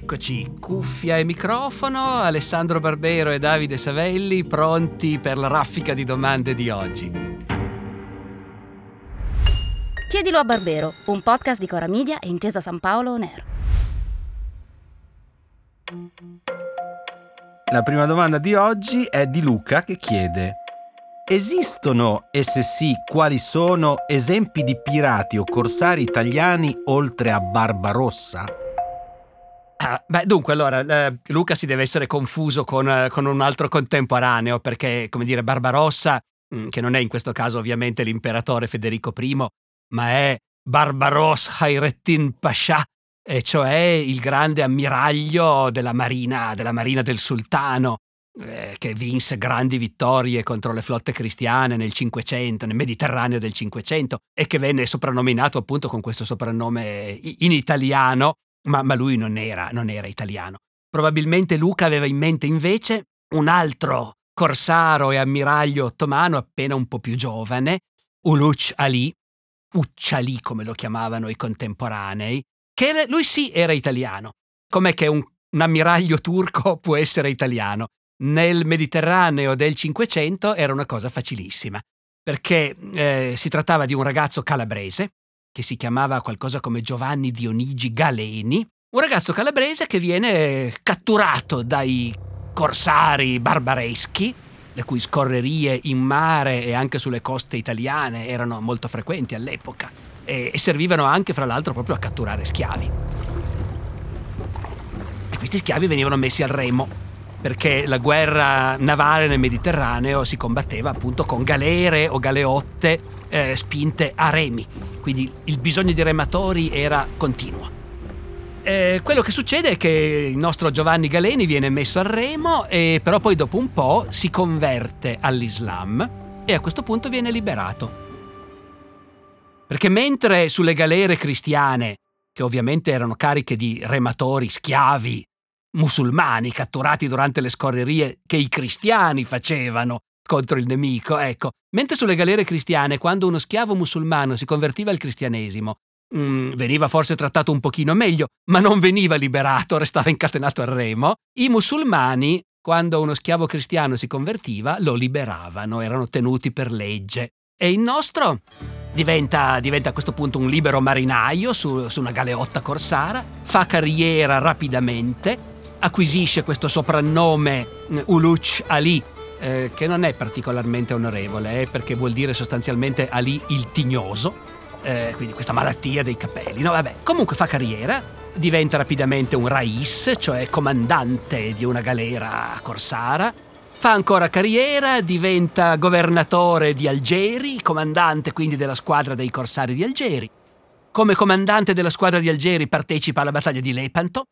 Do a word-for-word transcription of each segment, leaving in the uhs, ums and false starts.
Eccoci, cuffia e microfono, Alessandro Barbero e Davide Savelli pronti per la raffica di domande di oggi. Chiedilo a Barbero, un podcast di Cora Media e Intesa San Paolo On Air. La prima domanda di oggi è di Luca che chiede: esistono, e se sì, quali sono esempi di pirati o corsari italiani oltre a Barbarossa? Ah, beh, dunque, allora, eh, Luca si deve essere confuso con, eh, con un altro contemporaneo, perché, come dire, Barbarossa, mh, che non è in questo caso ovviamente l'imperatore Federico Primo, ma è Barbarossa Hayrettin Pasha, e cioè il grande ammiraglio della marina, della marina del sultano, eh, che vinse grandi vittorie contro le flotte cristiane nel Cinquecento, nel Mediterraneo del Cinquecento, e che venne soprannominato appunto con questo soprannome in italiano. Ma, ma lui non era, non era italiano. Probabilmente Luca aveva in mente invece un altro corsaro e ammiraglio ottomano appena un po' più giovane, Uluç Ali, Ucciali come lo chiamavano i contemporanei, che lui sì era italiano. Com'è che un, un ammiraglio turco può essere italiano? Nel Mediterraneo del Cinquecento era una cosa facilissima, perché eh, si trattava di un ragazzo calabrese, che si chiamava qualcosa come Giovanni Dionigi Galeni, un ragazzo calabrese che viene catturato dai corsari barbareschi, le cui scorrerie in mare e anche sulle coste italiane erano molto frequenti all'epoca e servivano anche, fra l'altro, proprio a catturare schiavi. E questi schiavi venivano messi al remo, perché la guerra navale nel Mediterraneo si combatteva appunto con galere o galeotte eh, spinte a remi, quindi il bisogno di rematori era continuo. Eh, quello che succede è che il nostro Giovanni Galeni viene messo al remo, e però poi dopo un po' si converte all'Islam e a questo punto viene liberato. Perché mentre sulle galere cristiane, che ovviamente erano cariche di rematori, schiavi, musulmani catturati durante le scorrerie che i cristiani facevano contro il nemico, ecco, mentre sulle galere cristiane, quando uno schiavo musulmano si convertiva al cristianesimo, mh, veniva forse trattato un pochino meglio, ma non veniva liberato, restava incatenato al remo. I musulmani, quando uno schiavo cristiano si convertiva, lo liberavano, erano tenuti per legge. E il nostro diventa, diventa a questo punto un libero marinaio su, su una galeotta corsara, fa carriera rapidamente, acquisisce questo soprannome Uluç Ali, eh, che non è particolarmente onorevole, eh, perché vuol dire sostanzialmente Ali il tignoso, eh, quindi questa malattia dei capelli. No, vabbè. Comunque fa carriera, diventa rapidamente un rais, cioè comandante di una galera corsara, fa ancora carriera, diventa governatore di Algeri, comandante quindi della squadra dei corsari di Algeri. Come comandante della squadra di Algeri partecipa alla battaglia di Lepanto,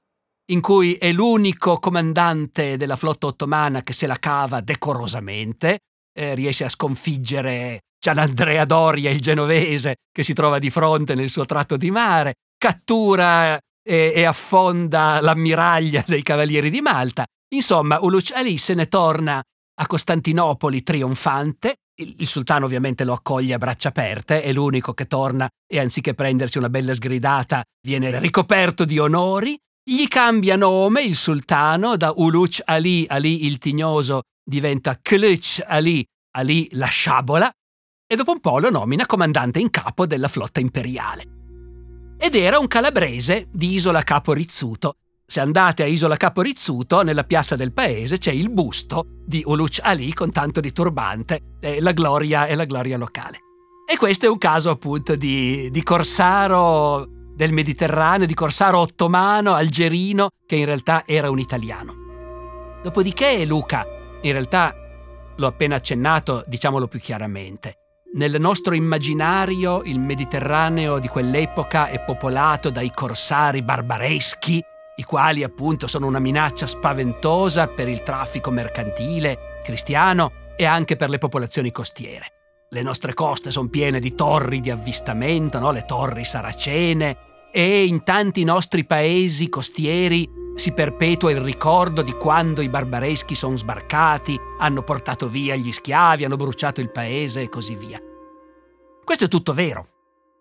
in cui è l'unico comandante della flotta ottomana che se la cava decorosamente, eh, riesce a sconfiggere Gianandrea Doria, il genovese, che si trova di fronte nel suo tratto di mare, cattura e, e affonda l'ammiraglia dei Cavalieri di Malta. Insomma, Uluç Ali se ne torna a Costantinopoli trionfante, il, il sultano ovviamente lo accoglie a braccia aperte, è l'unico che torna e anziché prendersi una bella sgridata viene ricoperto di onori. Gli cambia nome il sultano, da Uluç Ali, Ali il tignoso, diventa Kılıç Ali, Ali la sciabola, e dopo un po' lo nomina comandante in capo della flotta imperiale. Ed era un calabrese di Isola Capo Rizzuto. Se andate a Isola Capo Rizzuto, nella piazza del paese c'è il busto di Uluç Ali con tanto di turbante, e la gloria, e la gloria locale. E questo è un caso appunto di, di corsaro del Mediterraneo, di corsaro ottomano, algerino, che in realtà era un italiano. Dopodiché Luca, in realtà l'ho appena accennato, diciamolo più chiaramente, nel nostro immaginario il Mediterraneo di quell'epoca è popolato dai corsari barbareschi, i quali appunto sono una minaccia spaventosa per il traffico mercantile cristiano e anche per le popolazioni costiere. Le nostre coste sono piene di torri di avvistamento, no? Le torri saracene, e in tanti nostri paesi costieri si perpetua il ricordo di quando i barbareschi sono sbarcati, hanno portato via gli schiavi, hanno bruciato il paese e così via. Questo è tutto vero.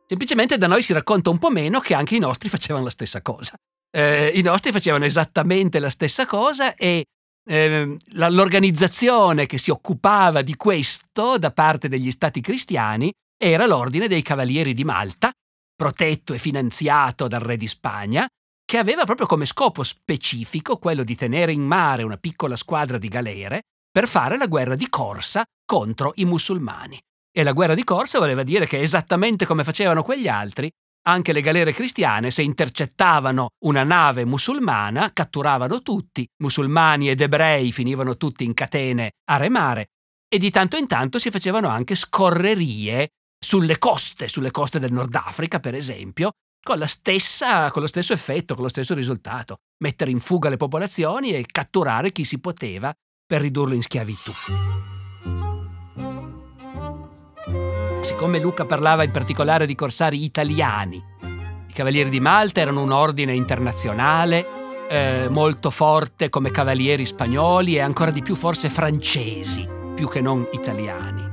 Semplicemente da noi si racconta un po' meno che anche i nostri facevano la stessa cosa. eh, i nostri facevano esattamente la stessa cosa e eh, la, l'organizzazione che si occupava di questo da parte degli stati cristiani era l'ordine dei Cavalieri di Malta, protetto e finanziato dal re di Spagna, che aveva proprio come scopo specifico quello di tenere in mare una piccola squadra di galere per fare la guerra di corsa contro i musulmani. E la guerra di corsa voleva dire che esattamente come facevano quegli altri, anche le galere cristiane, se intercettavano una nave musulmana, catturavano tutti, musulmani ed ebrei finivano tutti in catene a remare, e di tanto in tanto si facevano anche scorrerie sulle coste, sulle coste del Nord Africa, per esempio, con la stessa, con lo stesso effetto, con lo stesso risultato, mettere in fuga le popolazioni e catturare chi si poteva per ridurlo in schiavitù. Siccome Luca parlava in particolare di corsari italiani, i Cavalieri di Malta erano un ordine internazionale, eh, molto forte come cavalieri spagnoli e ancora di più forse francesi, più che non italiani.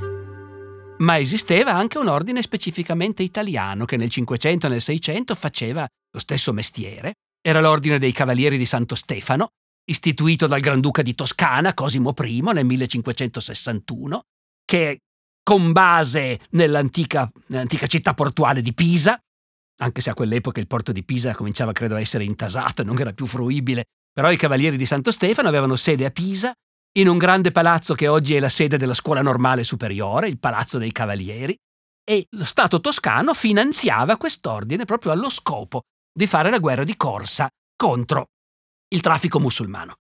Ma esisteva anche un ordine specificamente italiano che nel Cinquecento e nel Seicento faceva lo stesso mestiere. Era l'ordine dei Cavalieri di Santo Stefano, istituito dal Granduca di Toscana, Cosimo Primo, nel millecinquecentosessantuno, che con base nell'antica, nell'antica città portuale di Pisa, anche se a quell'epoca il porto di Pisa cominciava, credo, a essere intasato e non era più fruibile, però i Cavalieri di Santo Stefano avevano sede a Pisa, in un grande palazzo che oggi è la sede della Scuola Normale Superiore, il Palazzo dei Cavalieri, e lo Stato toscano finanziava quest'ordine proprio allo scopo di fare la guerra di corsa contro il traffico musulmano.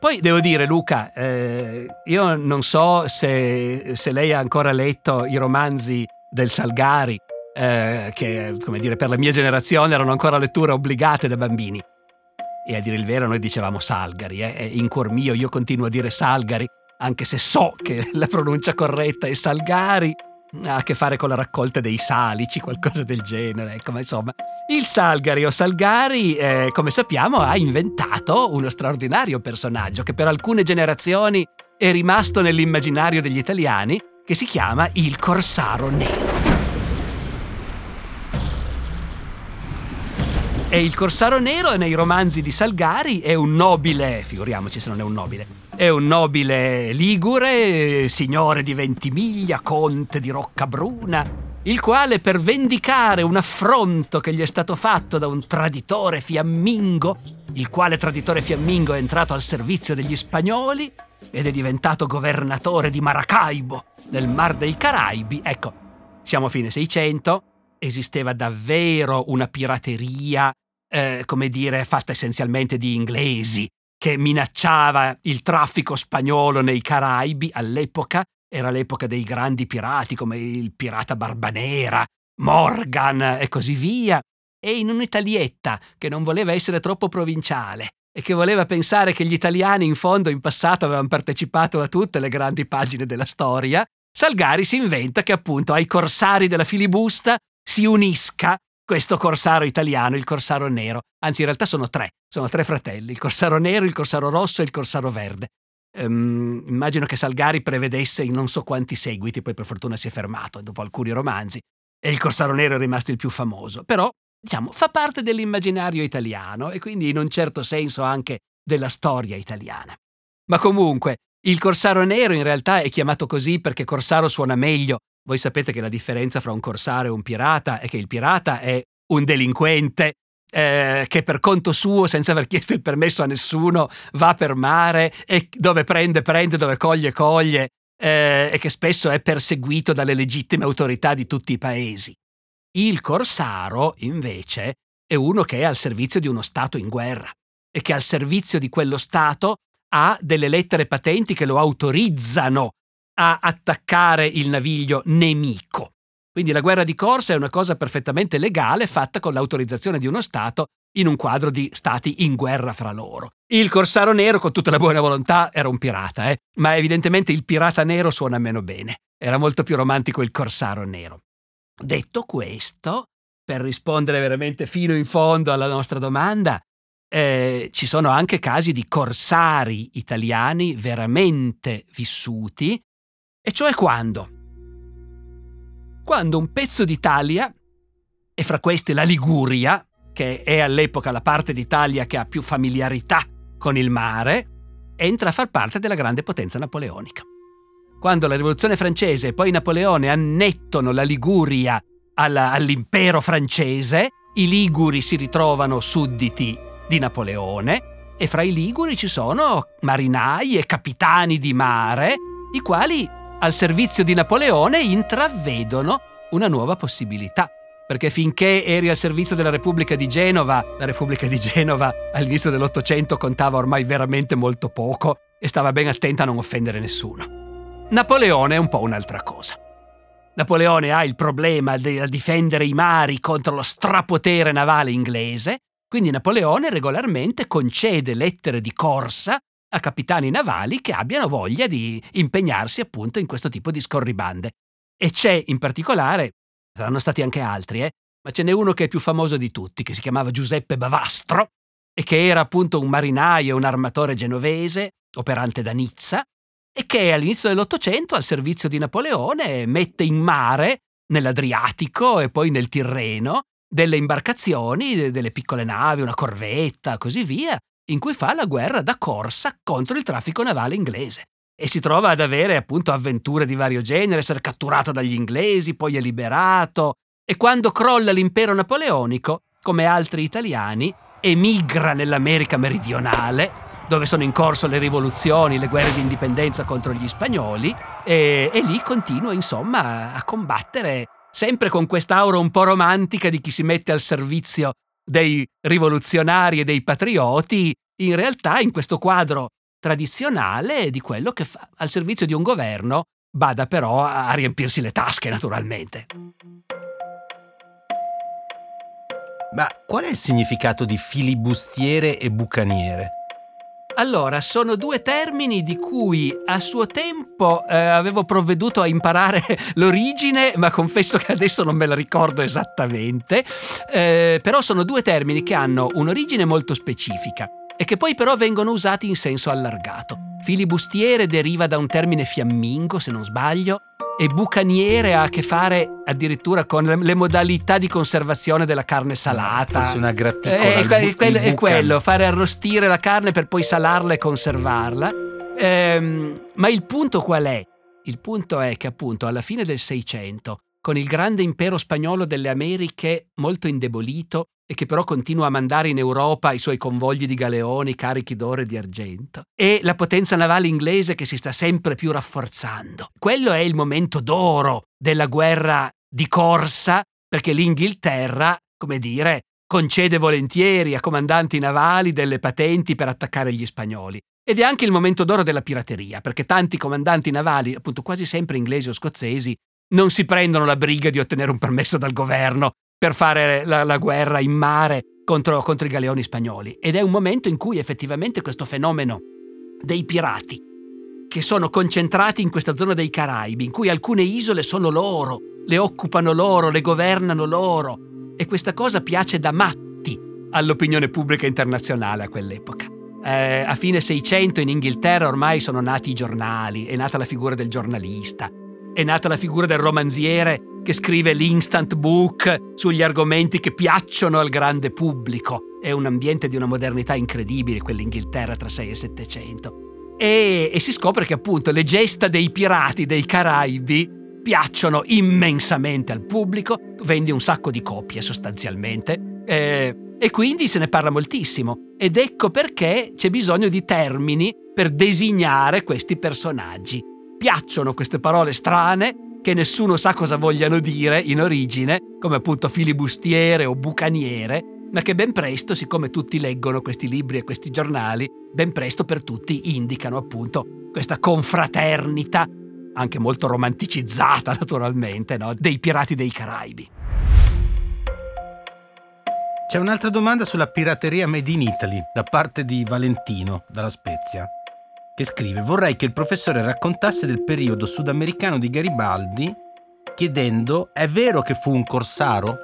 Poi devo dire, Luca, eh, io non so se, se lei ha ancora letto i romanzi del Salgari, eh, che, come dire, per la mia generazione erano ancora letture obbligate da bambini. E a dire il vero noi dicevamo Salgari, eh? In cuor mio io continuo a dire Salgari, anche se so che la pronuncia corretta è Salgari, ha a che fare con la raccolta dei salici, qualcosa del genere, ecco, ma insomma. Il Salgari o Salgari, eh, come sappiamo, ha inventato uno straordinario personaggio che per alcune generazioni è rimasto nell'immaginario degli italiani, che si chiama il Corsaro Nero. E il Corsaro Nero nei romanzi di Salgari è un nobile, figuriamoci se non è un nobile, è un nobile ligure, signore di Ventimiglia, conte di Rocca Bruna, il quale per vendicare un affronto che gli è stato fatto da un traditore fiammingo, il quale traditore fiammingo è entrato al servizio degli spagnoli ed è diventato governatore di Maracaibo, nel Mar dei Caraibi. Ecco, siamo a fine Seicento, esisteva davvero una pirateria, eh, come dire, fatta essenzialmente di inglesi, che minacciava il traffico spagnolo nei Caraibi all'epoca. Era l'epoca dei grandi pirati, come il pirata Barbanera, Morgan e così via. E in un'Italietta che non voleva essere troppo provinciale e che voleva pensare che gli italiani in fondo in passato avevano partecipato a tutte le grandi pagine della storia, Salgari si inventa che appunto ai corsari della filibusta si unisca questo corsaro italiano, il Corsaro Nero. Anzi, in realtà sono tre, sono tre fratelli, il Corsaro Nero, il Corsaro Rosso e il Corsaro Verde. Um, immagino che Salgari prevedesse in non so quanti seguiti, poi per fortuna si è fermato dopo alcuni romanzi, e il Corsaro Nero è rimasto il più famoso, però diciamo fa parte dell'immaginario italiano e quindi in un certo senso anche della storia italiana. Ma comunque, il Corsaro Nero in realtà è chiamato così perché corsaro suona meglio. Voi sapete che la differenza fra un corsaro e un pirata è che il pirata è un delinquente eh, che per conto suo, senza aver chiesto il permesso a nessuno, va per mare e dove prende, prende, dove coglie, coglie eh, e che spesso è perseguito dalle legittime autorità di tutti i paesi. Il corsaro, invece, è uno che è al servizio di uno Stato in guerra e che al servizio di quello Stato ha delle lettere patenti che lo autorizzano a attaccare il naviglio nemico. Quindi la guerra di corsa è una cosa perfettamente legale fatta con l'autorizzazione di uno Stato in un quadro di Stati in guerra fra loro. Il Corsaro Nero, con tutta la buona volontà, era un pirata, eh? Ma evidentemente il pirata nero suona meno bene. Era molto più romantico il Corsaro Nero. Detto questo, per rispondere veramente fino in fondo alla nostra domanda, eh, ci sono anche casi di corsari italiani veramente vissuti. E cioè quando? Quando un pezzo d'Italia, e fra queste la Liguria, che è all'epoca la parte d'Italia che ha più familiarità con il mare, entra a far parte della grande potenza napoleonica. Quando la rivoluzione francese e poi Napoleone annettono la Liguria alla, all'impero francese, i liguri si ritrovano sudditi di Napoleone e fra i liguri ci sono marinai e capitani di mare, i quali al servizio di Napoleone intravedono una nuova possibilità. Perché finché eri al servizio della Repubblica di Genova, la Repubblica di Genova all'inizio dell'Ottocento contava ormai veramente molto poco e stava ben attenta a non offendere nessuno. Napoleone è un po' un'altra cosa. Napoleone ha il problema di difendere i mari contro lo strapotere navale inglese, quindi Napoleone regolarmente concede lettere di corsa a capitani navali che abbiano voglia di impegnarsi appunto in questo tipo di scorribande. E c'è in particolare, saranno stati anche altri, eh? ma ce n'è uno che è più famoso di tutti, che si chiamava Giuseppe Bavastro e che era appunto un marinaio, un armatore genovese, operante da Nizza, e che all'inizio dell'Ottocento, al servizio di Napoleone, mette in mare, nell'Adriatico e poi nel Tirreno, delle imbarcazioni, delle piccole navi, una corvetta, così via, in cui fa la guerra da corsa contro il traffico navale inglese. E si trova ad avere appunto avventure di vario genere, essere catturato dagli inglesi, poi è liberato, e quando crolla l'impero napoleonico, come altri italiani, emigra nell'America meridionale, dove sono in corso le rivoluzioni, le guerre di indipendenza contro gli spagnoli, e, e lì continua insomma a combattere, sempre con quest'aura un po' romantica di chi si mette al servizio dei rivoluzionari e dei patrioti, in realtà in questo quadro tradizionale di quello che fa al servizio di un governo, bada però a riempirsi le tasche naturalmente. Ma qual è il significato di filibustiere e bucaniere? Allora, sono due termini di cui a suo tempo eh, avevo provveduto a imparare l'origine, ma confesso che adesso non me la ricordo esattamente, eh, però sono due termini che hanno un'origine molto specifica e che poi però vengono usati in senso allargato. Filibustiere deriva da un termine fiammingo, se non sbaglio, e bucaniere ha a che fare addirittura con le modalità di conservazione della carne salata. Forse una graticola. È, è, bu- è quello, fare arrostire la carne per poi salarla e conservarla. Ehm, ma il punto qual è? Il punto è che appunto alla fine del Seicento, con il grande impero spagnolo delle Americhe molto indebolito e che però continua a mandare in Europa i suoi convogli di galeoni carichi d'oro e di argento, e la potenza navale inglese che si sta sempre più rafforzando. Quello è il momento d'oro della guerra di corsa, perché l'Inghilterra, come dire, concede volentieri a comandanti navali delle patenti per attaccare gli spagnoli. Ed è anche il momento d'oro della pirateria, perché tanti comandanti navali, appunto quasi sempre inglesi o scozzesi, non si prendono la briga di ottenere un permesso dal governo per fare la, la guerra in mare contro, contro i galeoni spagnoli. Ed è un momento in cui effettivamente questo fenomeno dei pirati, che sono concentrati in questa zona dei Caraibi, in cui alcune isole sono loro, le occupano loro, le governano loro, e questa cosa piace da matti all'opinione pubblica internazionale a quell'epoca. Eh, a fine Seicento in Inghilterra ormai sono nati i giornali, è nata la figura del giornalista, è nata la figura del romanziere che scrive l'instant book sugli argomenti che piacciono al grande pubblico. È un ambiente di una modernità incredibile, quell'Inghilterra tra sei e settecento. E, e si scopre che appunto le gesta dei pirati dei Caraibi piacciono immensamente al pubblico, vendi un sacco di copie sostanzialmente, eh, e quindi se ne parla moltissimo. Ed ecco perché c'è bisogno di termini per designare questi personaggi. Piacciono queste parole strane che nessuno sa cosa vogliano dire in origine, come appunto filibustiere o bucaniere, ma che ben presto, siccome tutti leggono questi libri e questi giornali, ben presto per tutti indicano appunto questa confraternita, anche molto romanticizzata naturalmente, no? dei pirati dei Caraibi. C'è un'altra domanda sulla pirateria made in Italy, da parte di Valentino, dalla Spezia, che scrive: vorrei che il professore raccontasse del periodo sudamericano di Garibaldi, chiedendo: è vero che fu un corsaro?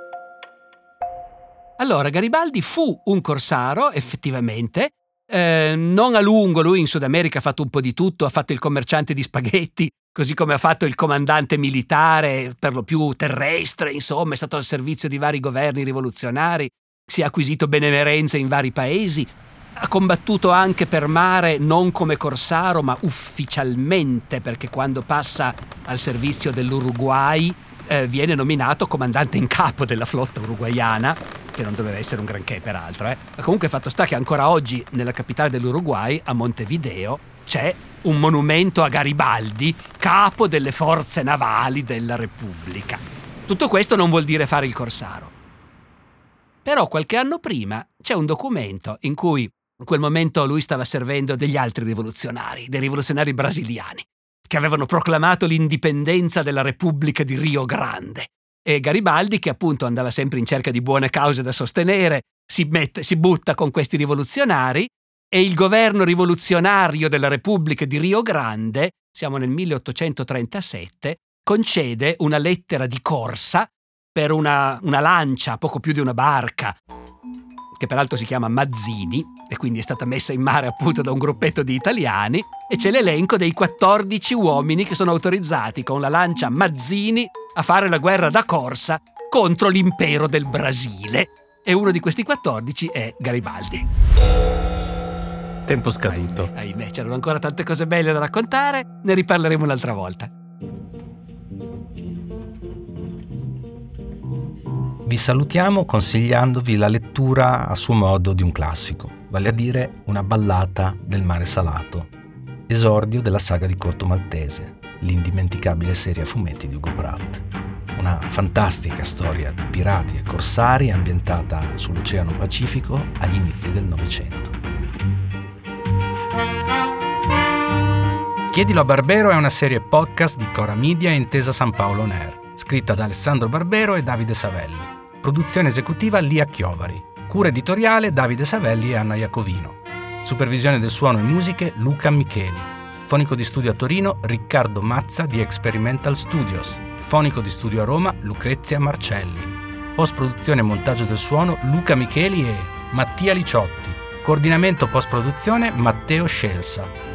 Allora, Garibaldi fu un corsaro effettivamente, eh, non a lungo. Lui in Sud America ha fatto un po' di tutto, ha fatto il commerciante di spaghetti, così come ha fatto il comandante militare, per lo più terrestre, insomma è stato al servizio di vari governi rivoluzionari, Si è acquisito benemerenze in vari paesi, ha combattuto anche per mare non come corsaro ma ufficialmente, perché quando passa al servizio dell'Uruguay eh, viene nominato comandante in capo della flotta uruguaiana, che non doveva essere un granché peraltro, eh. Ma comunque fatto sta che ancora oggi nella capitale dell'Uruguay, a Montevideo, c'è un monumento a Garibaldi, capo delle forze navali della Repubblica. Tutto questo non vuol dire fare il corsaro. Però qualche anno prima c'è un documento in cui in quel momento lui stava servendo degli altri rivoluzionari, dei rivoluzionari brasiliani, che avevano proclamato l'indipendenza della Repubblica di Rio Grande. E Garibaldi, che appunto andava sempre in cerca di buone cause da sostenere, si mette, si butta con questi rivoluzionari e il governo rivoluzionario della Repubblica di Rio Grande, siamo nel milleottocentotrentasette, concede una lettera di corsa per una, una lancia, poco più di una barca, che peraltro si chiama Mazzini e quindi è stata messa in mare appunto da un gruppetto di italiani, e c'è l'elenco dei quattordici uomini che sono autorizzati con la lancia Mazzini a fare la guerra da corsa contro l'impero del Brasile, e uno di questi quattordici è Garibaldi. Tempo scaduto. Ahimè, ahimè, c'erano ancora tante cose belle da raccontare, ne riparleremo un'altra volta. Vi salutiamo consigliandovi la lettura a suo modo di un classico, vale a dire Una ballata del mare salato, esordio della saga di Corto Maltese, l'indimenticabile serie a fumetti di Hugo Pratt. Una fantastica storia di pirati e corsari ambientata sull'Oceano Pacifico agli inizi del Novecento. Chiedilo a Barbero è una serie podcast di Cora Media e Intesa San Paolo On Air, scritta da Alessandro Barbero e Davide Savelli. Produzione esecutiva Lia Chiovari. Cura editoriale Davide Savelli e Anna Jacovino. Supervisione del suono e musiche Luca Micheli. Fonico di studio a Torino Riccardo Mazza di Experimental Studios. Fonico di studio a Roma Lucrezia Marcelli. Post-produzione e montaggio del suono Luca Micheli e Mattia Liciotti. Coordinamento post-produzione Matteo Scelsa.